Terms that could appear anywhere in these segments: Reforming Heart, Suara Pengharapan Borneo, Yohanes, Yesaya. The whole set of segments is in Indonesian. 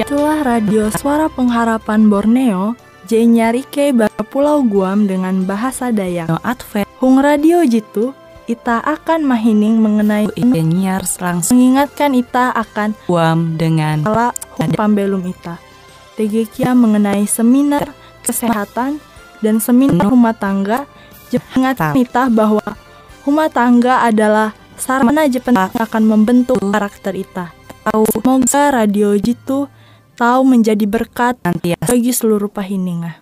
Indonesia. Itulah radio Suara Pengharapan Borneo, J Nyarike Baka Pulau Guam dengan bahasa Dayak. No Advent, Hung radio jitu, Ita akan mahining mengenai penyiar langsung mengingatkan Ita akan Guam dengan ala Hung Pambelum Ita. TGK mengenai seminar kesehatan dan seminar rumah tangga, mengingatkan Ita bahwa rumah tangga adalah sarana jepenang akan membentuk karakter Ita. Semoga radio jitu tahu menjadi berkat nanti bagi seluruh pahiningah.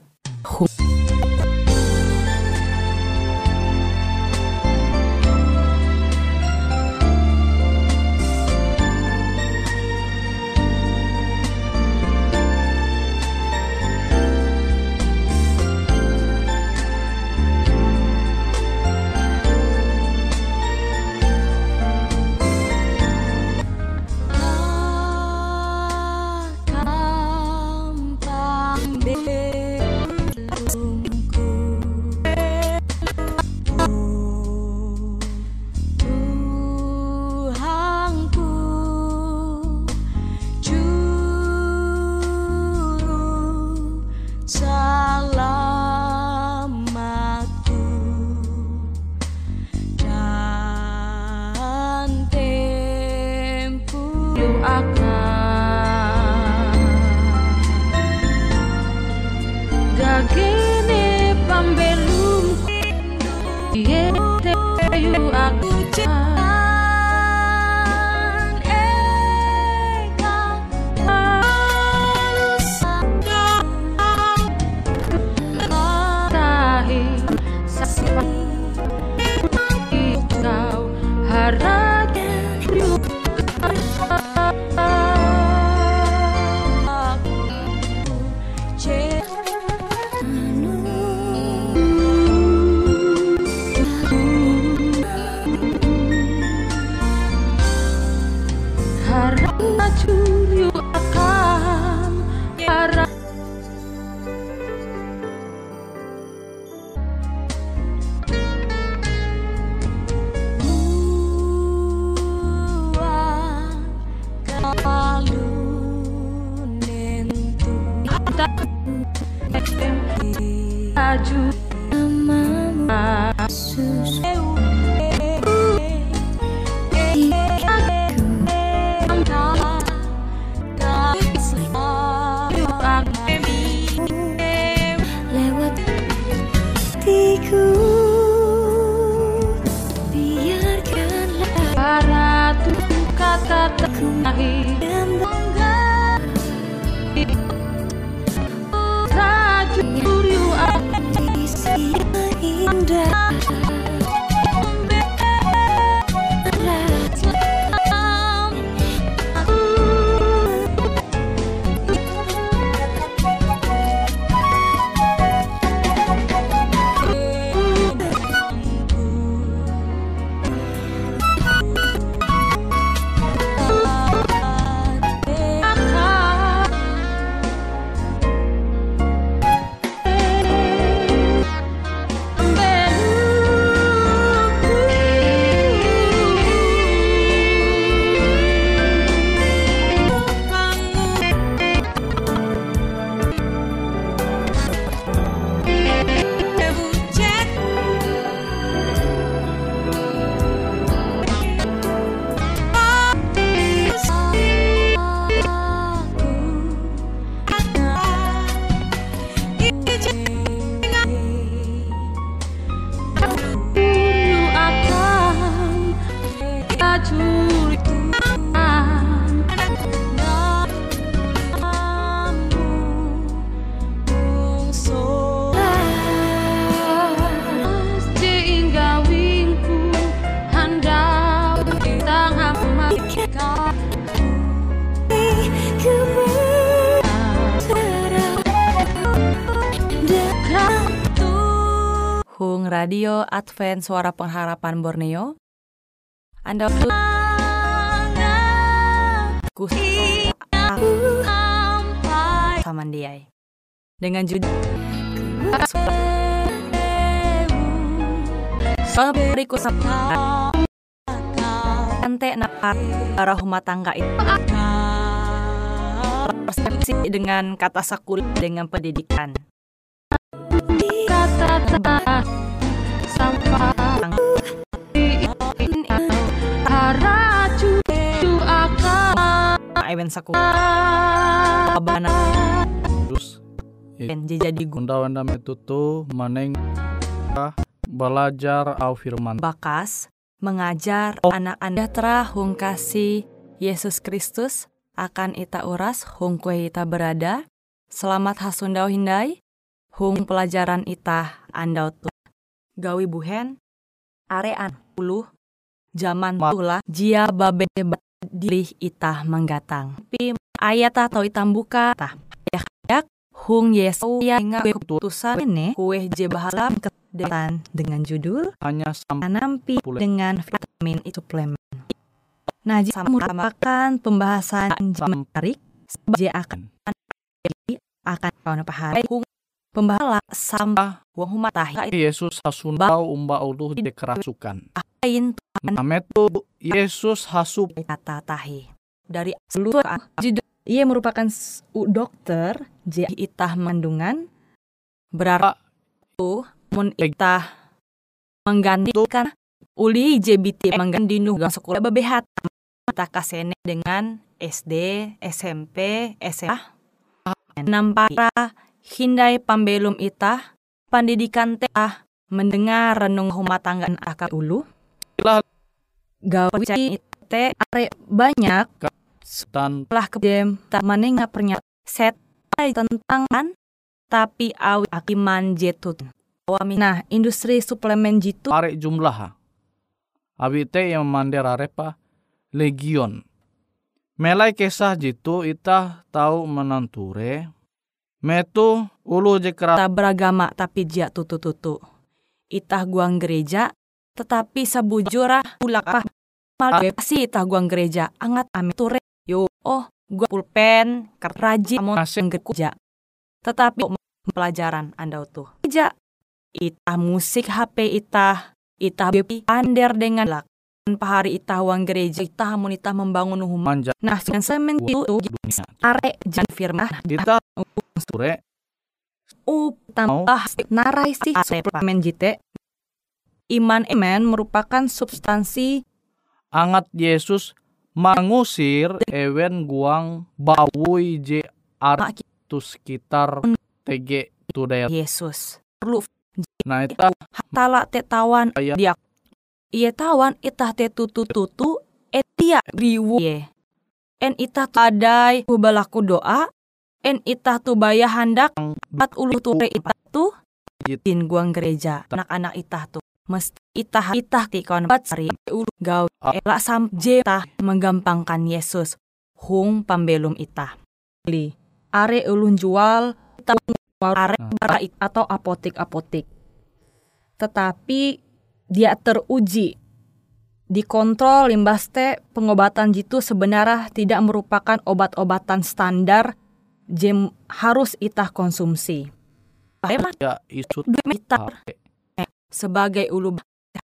Radio Advent Suara Pengharapan Borneo. Anda Samandiai dengan judul Soal Periku Sampai Ante Napat Rumah Tangga Itu bersih dengan kata sekolah dengan pendidikan. Kata-kata sampah event sekolah abana terus jadi gundawanda metutu maneng belajar au firman bakas mengajar anak-anak terahung kasih Yesus Kristus akan ita uras hung kue ita berada selamat hasundau hindai hung pelajaran ita andau tu gawi buhen arean puluh zaman pula jia babe dilih itah menggatang pim ayat atau itam buka tah yak hung Yesaya ngawe putusan ini kue jebahalam ketan dengan judul hanya sampi dengan vitamin suplemen. Nah, jika merupakan pembahasan menarik je akan kawan pahari hung pembahala sampah wong humatah Yesus hasundau umba uluh dikerasukan ain nama itu Yesus hasub kata tahi dari seluruh judul ia merupakan dokter jadi itah mendungan berarti itu mun itah menggantikan uli JBT mengganti nugang sekolah bebehat kita kasene dengan SD SMP SMA nampara hindai pambelum itah pendidikan teah mendengar renung rumah tanggaan akar ulu gawi te are banyak setelah kejem tak manenga pernyataan set tentang kan tapi awi akiman jetut nah industri suplemen jitu are jumlah abi te yang mandera repa legion melai kisah jitu itah tahu menanture metu ulu jekra beragama tapi jia tutu itah guang gereja tetapi sabujurah pulak malah pasti itah guang gereja angat amiture yo oh gua pulpen kerajin amon gereja tetapi pelajaran anda tuh gereja itah musik HP itah bepi pander dengan lak pahari itah uang gereja itah amun itah membangun human nah dengan semen itu are jan firman ditah sore tambah narasi suplemen jite Iman merupakan substansi angat Yesus mangusir ewen guang bawui je artu sekitar TG tudaya Yesus perlu nah ita hatala tetawan dia ia tawan itah tetututu etia riwu en itah tadai kubalaku doa en itah tubaya handak 40 ture itah tu jitin guang gereja anak-anak itah tu mesti itah ti konbat sari ulu gaw elak sam jetah menggampangkan Yesus hung pambelum itah li are ulun jual are bara atau apotik tetapi dia teruji dikontrol limbas te pengobatan jitu sebenarnya tidak merupakan obat-obatan standar jem harus itah konsumsi ya isu itah sebagai ulu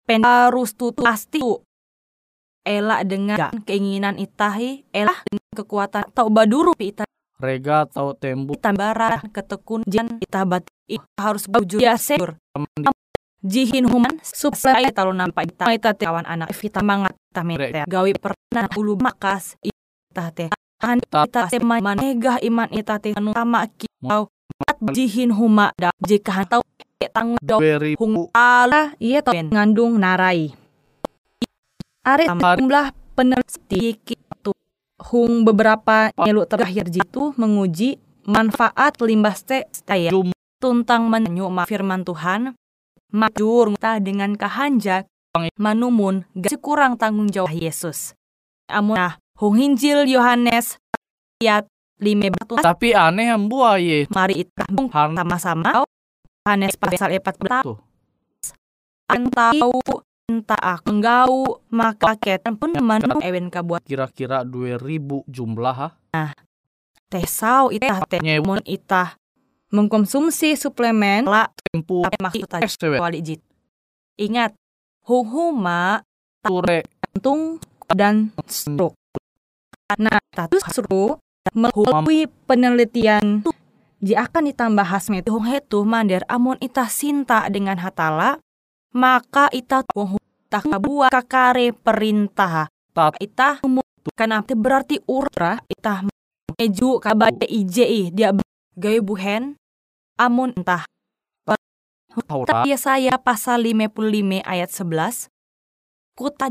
pen harus tutu pasti elak dengan keinginan itahi elak dengan kekuatan atau baduru itah rega atau tembuk tambaran ketekun jan itah batik harus bujur ya sejur jihin human supaya kalau nampak itah itah kawan anak vita mangat tamete gawi pernah ulu makas itah teh han itah semai manegah iman itah teh anu kamaki mau jihin huma dak jika tau tanggung jawab hung ala ia token ngandung narai are jumlah peneriti itu hung beberapa nyeluk terakhir jitu menguji manfaat limbas te saya tuntang menyuma firman Tuhan majur ta dengan kahanjak manumun gak kurang tanggung jawab Yesus amunah hung Injil Yohanes ayat 5 tapi aneh ambua ye mari itah sama-sama Yohanes pasal 14 entah aku ngau maka ketan pun manu ewen kabuat kira-kira 2000 jumlah ha? Nah tesau itah temun itah mengkonsumsi suplemen la tempu maksud kuali jit ingat huma ture jantung dan stroke nah status stroke melalui penelitian ji akan ditambah hasme tuhung hetuh mandir amun ita sinta dengan hatala, maka ita tuhung tak buat kakare perintah tak ita karena berarti urah ita meju kabade ije dia gaya buhen amun entah Yesaya pasal 55 ayat 11 kuta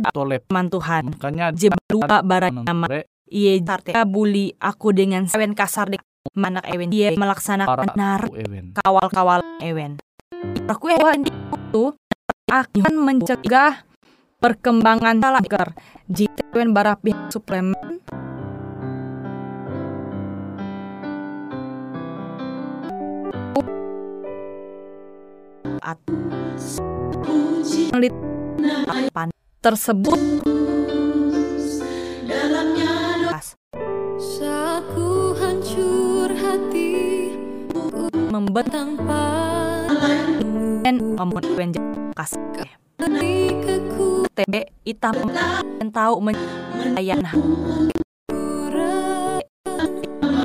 mantuhan jebua barang nama iye tartea buli aku dengan sewen kasar dek manak ewen dia melaksanakan narik kawal-kawal ewen. Aku ewen itu akan mencegah perkembangan talaker jika ewen barang pihak suplemen. Penelitian tersebut dalamnya saat ku hancur hati membentang padamu ampun penjak kasih ku tebe itam tahu menyayan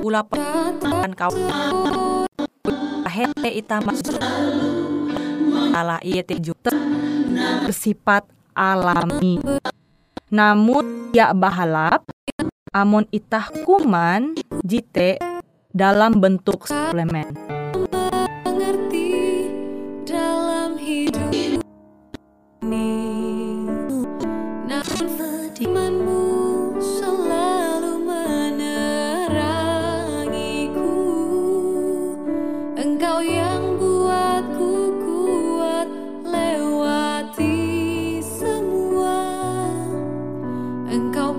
ulapan kau hete itam ala ietiju bersifat alami, namun ya bahalap amun itah kuman jite dalam bentuk suplemen. Mengerti dalam hidup ini, namun imanmu selalu menerangiku. Engkau yang buatku kuat lewati semua. Engkau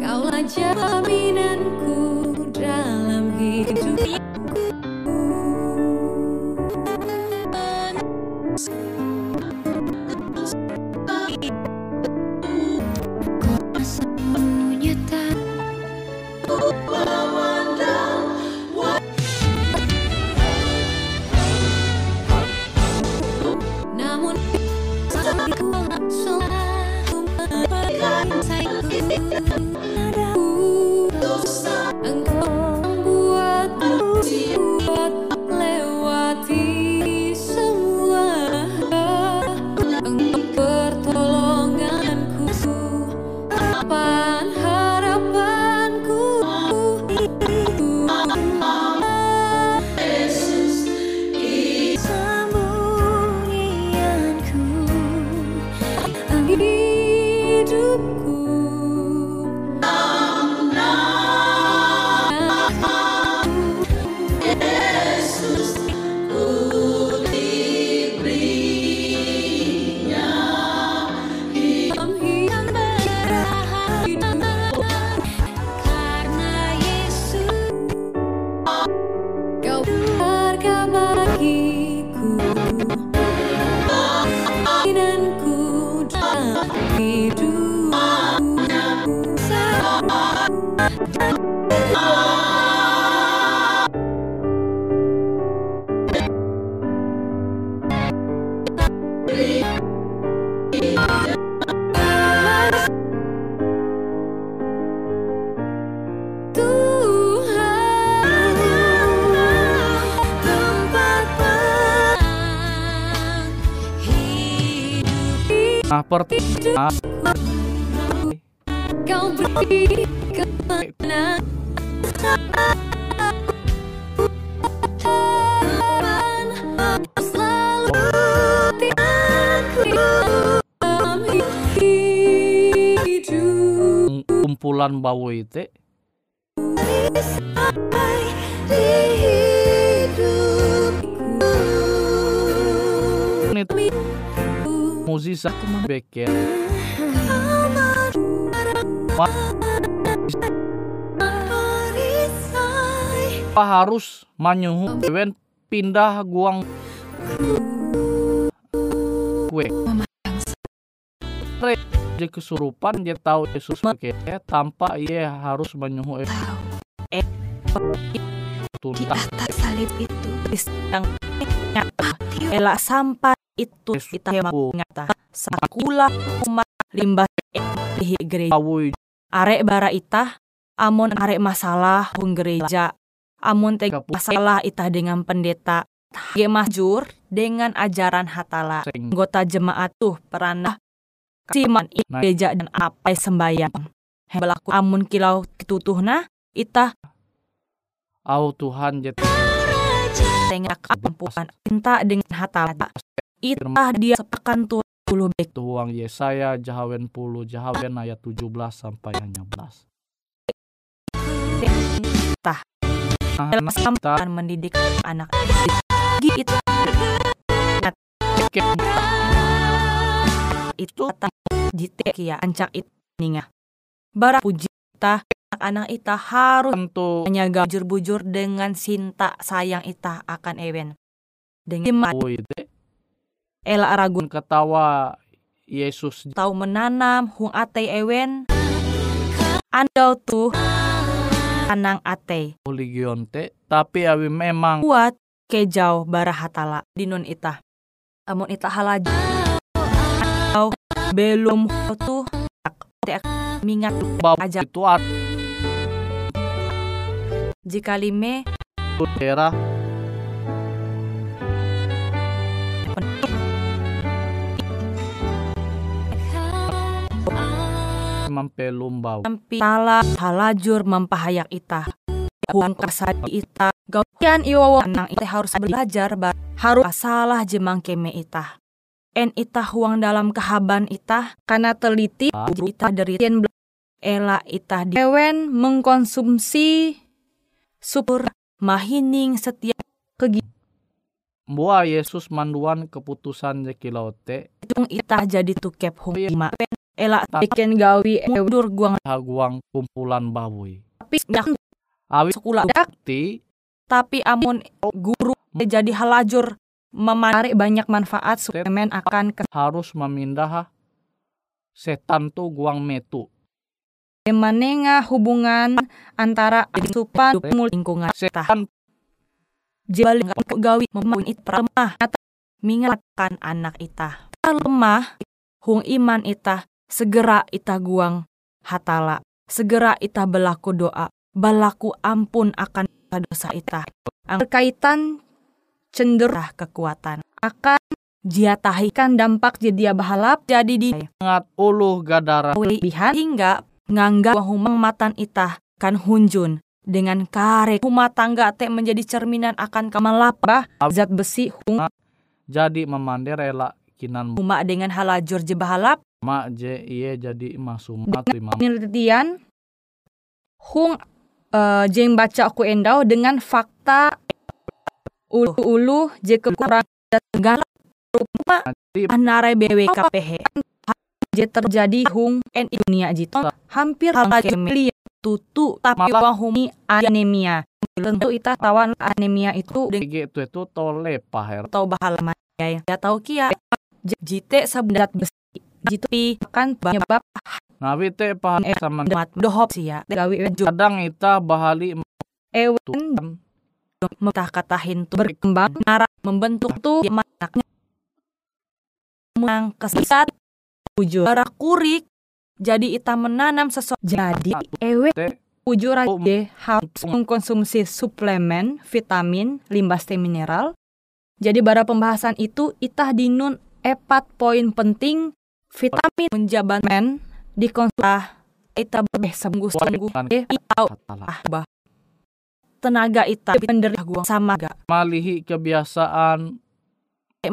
kaulah jaminanku dalam hidupku. Namun aku selalu engkau buat lewati semua. Engkau pertolonganku, harapanku. Yesus sembunyianku, hidupku. Kau beri kemenangan selalu dalam hidup kumpulan bawo itu. Muzisa beker harus menyuhun pindah guang kue reje kesurupan dia tahu Yesus beker tanpa ia harus menyuhun di atas salib itu yang nyata elak sampah itu kita mau nyata sakula umat limbah di gereja arek bara itah amon arek masalah hung gereja amon teh masalah itah dengan pendeta ge mahjur dengan ajaran hatala anggota jemaat tuh peranah ciman gereja dan apai sembayang belaku amun kilau kitutuhna itah au Tuhan jatuh tengak ampuan minta dengan hatala itah dia sepakan tuh puluh bek tuang Yesaya jahawen puluh jahawen ayat 17 sampai 19 tah dalam sampan mendidik anak gitu itu jitek ya ancak it ningah bara puji tah anak ita harus tentu menyaga jujur-bujur dengan cinta sayang ita akan ewen dengan ela ragun ketawa Yesus tahu menanam hung atei ewen andau tuh anang atei legion te tapi awi memang kuat kejauh bara hatala dinun ita amun ita halaj au belum tuh te mingat aja itu jika lime daerah mampelum bau salah halajur mempahayak ita huang kasadi ita gawian iwawa nang ita harus belajar harus salah jemang keme ita en ita huang dalam kehaban ita karena teliti ita dari ela ita dewen mengkonsumsi supur mahining setiap kegi Mbua Yesus manduan keputusan jekilaute hitung itah jadi tukep huma elak bikin gawi eudur guang kumpulan bawui tapi awi sekolah dakti tapi amun guru jadi halajur menarik banyak manfaat suplemen akan harus memindah setan tu guang metu menengah hubungan antara asupan lingkungan setan jebal gawi memang it remah mengingatkan anak itah lemah hung iman itah segera itah guang hatala segera itah belaku doa balaku ampun akan dosa itah berkaitan cenderah kekuatan akan jiatahikan dampak jadi bahalap jadi di ngat uluh gadara lihan hingga ngangga humang matan itah kan hunjun dengan karek rumah tangga teh menjadi cerminan akan kamalapah zat besi hung jadi memandir elak kinan huma dengan halajur jebahalap mak je iye jadi masum atau penelitian hung jeng baca aku endau dengan fakta ulu je kekurangan galak rumah anarai BWKPH je terjadi hung en dunia jiton hampir halajur tutu tapi wahumi anemia tentu itah tawan anemia itu gitu itu tole paher atau bahalaman ya tahu kia jite sebendat besi jite kan penyebab nabi teh pahan sama dohop sia gawe kadang itah bahali ewen metah katahin tu berkembang narak membentuk tu manaknya mang kesat ujur kurik jadi ita menanam sesuatu. Jadi ewe ujur aja harus mengkonsumsi suplemen, vitamin, limbah mineral. Jadi bara pembahasan itu itah dinun 4 poin penting vitamin menjaban men dikonsumsi ita beh sungguh-sungguh bah tenaga ita penderita guang sama gak malihi kebiasaan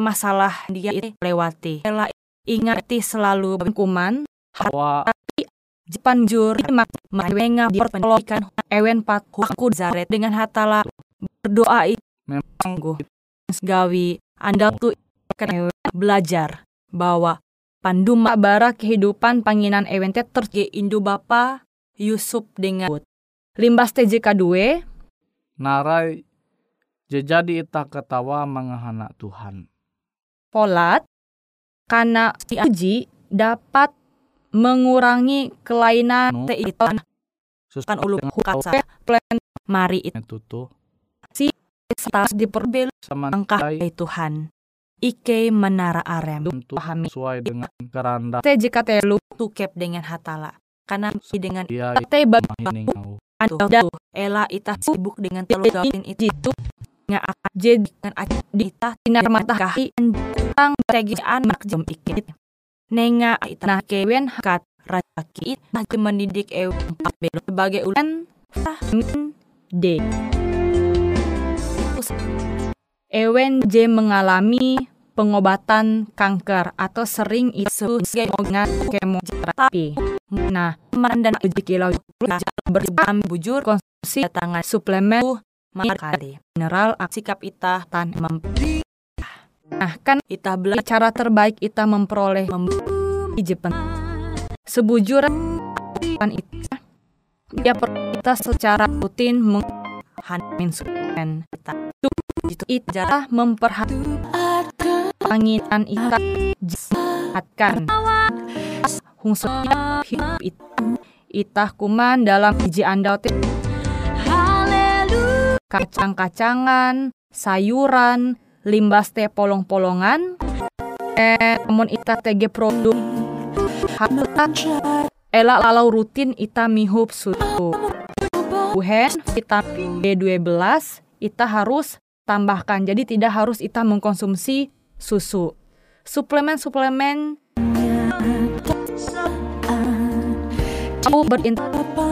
masalah dia lewati ela ingati selalu hukuman tapi Jepanjur mak mengabor penolikan ewen pat huak kuzaret dengan hatala berdoa itu memang gue gawi andal tuh kena belajar bahwa panduma bara kehidupan panginan ewente terus indu bapa Yusuf dengan limbas TJK2 narai jejadi ita ketawa mengahana Tuhan. Polat karena uji dapat mengurangi kelainan teiton suskan ulu kukasa plan mari itu tuh si status diperbel langkah Tuhan ike menara arem pahami sesuai dengan keranda TJK telu tukep dengan hatala karena dengan te baku dan ela itah sibuk dengan telu gawin itu nggak akan jadi dengan adita tinar mata kahi tang tegi anak jam ikit nenga itna kewen kat rakit hakim mendidik empat belok sebagai ulan min d ewen j mengalami pengobatan kanker atau sering isu segengan kemoterapi. Nah, merendah uji kilau bersihkan bujur konsumsi tangan suplemen makali mineral sikap itah tan memberi. Nah, kan itah beli cara terbaik itah memperoleh Jepang. Sebujur pan itah dia kita secara rutin menghamin suplemen itah. Itu itah memperhatikan panginan itah jahatkan hungsutnya hidup itah kuman dalam hiji andal kacang-kacangan, sayuran, limbas teh polong-polongan, temen ita tege produk, habutan, elak lalau rutin ita mihup susu. Buhen, vitamin B12, ita harus tambahkan, jadi tidak harus ita mengkonsumsi susu. Suplemen-suplemen aku berinteraksi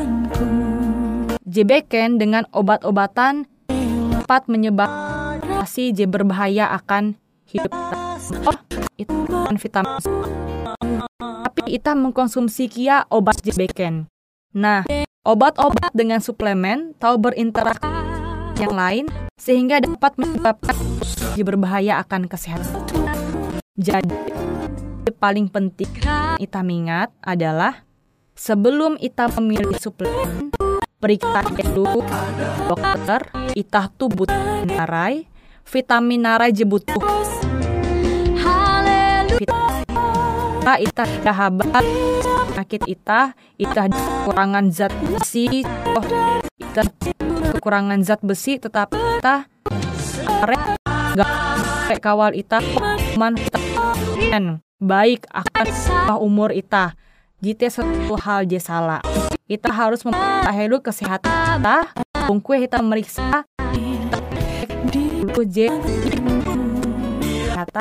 jebeken dengan obat-obatan dapat menyebabkan je berbahaya akan hidup. Itu bukan vitamin. Tapi kita mengkonsumsi kia obat jebeken. Nah, obat-obat dengan suplemen tahu berinteraksi yang lain sehingga dapat menyebabkan je berbahaya akan kesehatan. Jadi, yang paling penting kita ingat adalah sebelum kita memilih suplemen periksa dulu dokter itah tu butuh narai vitamin narai jebutuh itah dahabat sakit itah kekurangan zat besi itah kekurangan zat besi tetap itah rek gak kawal itah man baik akan umur itah jite satu hal je salah kita harus memperhatikan kesehatan kita. Bungkue kita meriksa kita kata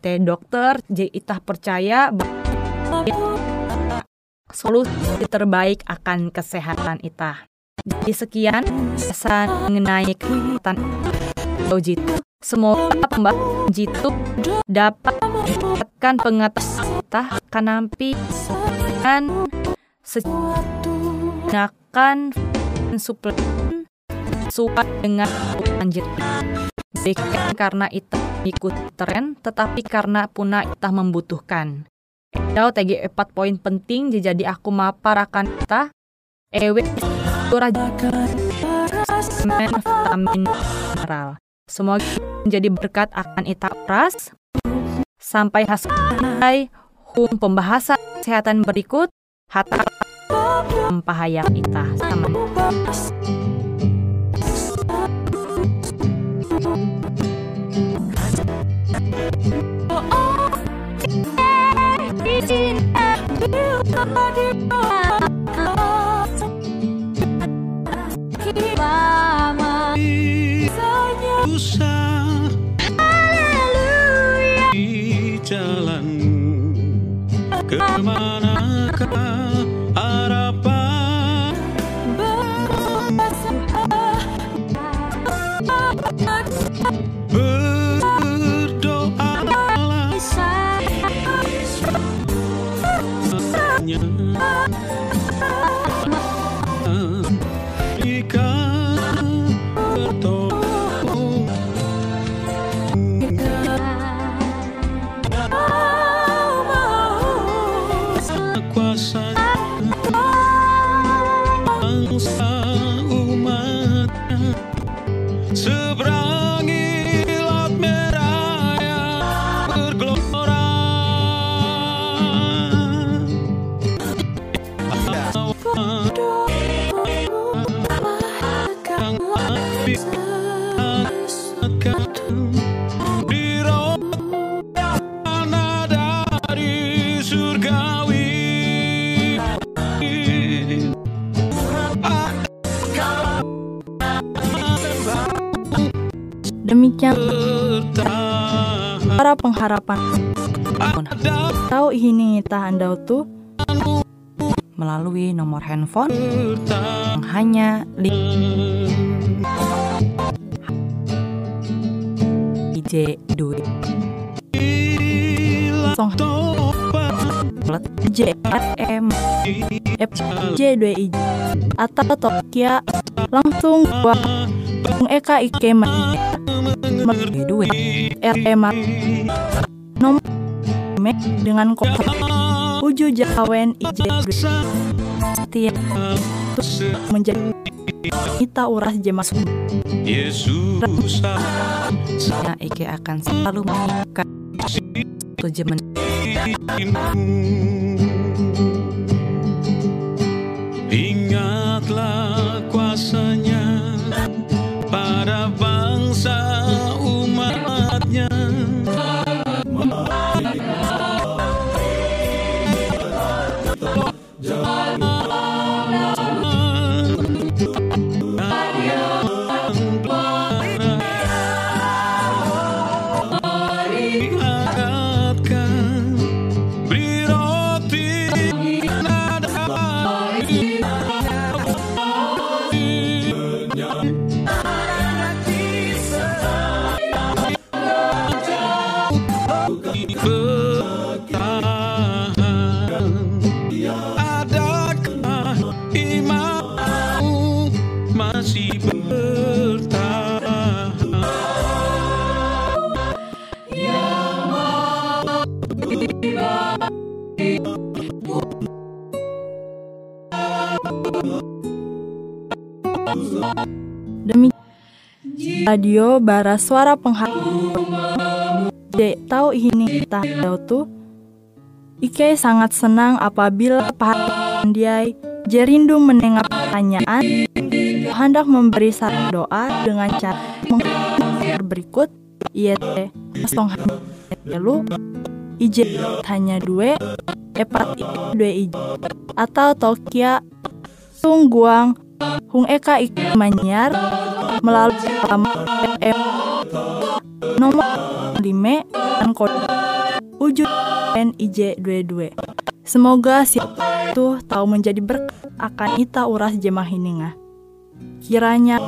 teh dokter je kita percaya solusi terbaik akan kesehatan kita. Jadi sekian pesan mengenai kesehatan jitu. Semoga pembahasan jitu dapat mendapatkan pengetahuan kita kanampi dan gunakan suplemen sesuai dengan lanjutan bukan karena itah ikut tren tetapi karena puna itah membutuhkan. Edau tg 4 poin penting jadi aku maparakan itah ewe suplemen vitamin mineral. Semoga menjadi berkat akan itah ras sampai hasil pembahasan kesehatan berikut hatta pahayang itah teman. Haleluya di jalan kemanakah harapan berdoalah hanya jika bertobat. kuasa bangsa umatnya, seberangi laut merah yang bergelora. Demikian para pengharapan tahu ini tahan dautu melalui nomor handphone hanya J2 song JM J2I atau Tokia langsung buat Eka Ike Merdue RMA nomor dengan kota Uju Jawen IJ setiap menjadi kita uras jemas Yesus sana Ike akan selalu mengikat tujuan ingatlah kuasanya pada bangsa umatnya. Demi radio bara suara pengharapan tahu ini tahu tuh Ike sangat senang apabila Pak Andiai jerindu mendengar pertanyaan hendak memberi saran doa dengan cara berikut iete song lalu IJ hanya dua epat dua IJ atau Tokia Tungguang Hung Eka Ike Manyar melalui FM nomor 5 dan kode Ujud NIJ22. Semoga siapa itu tahu menjadi berkat akan ita uras jemah hininga. Kiranya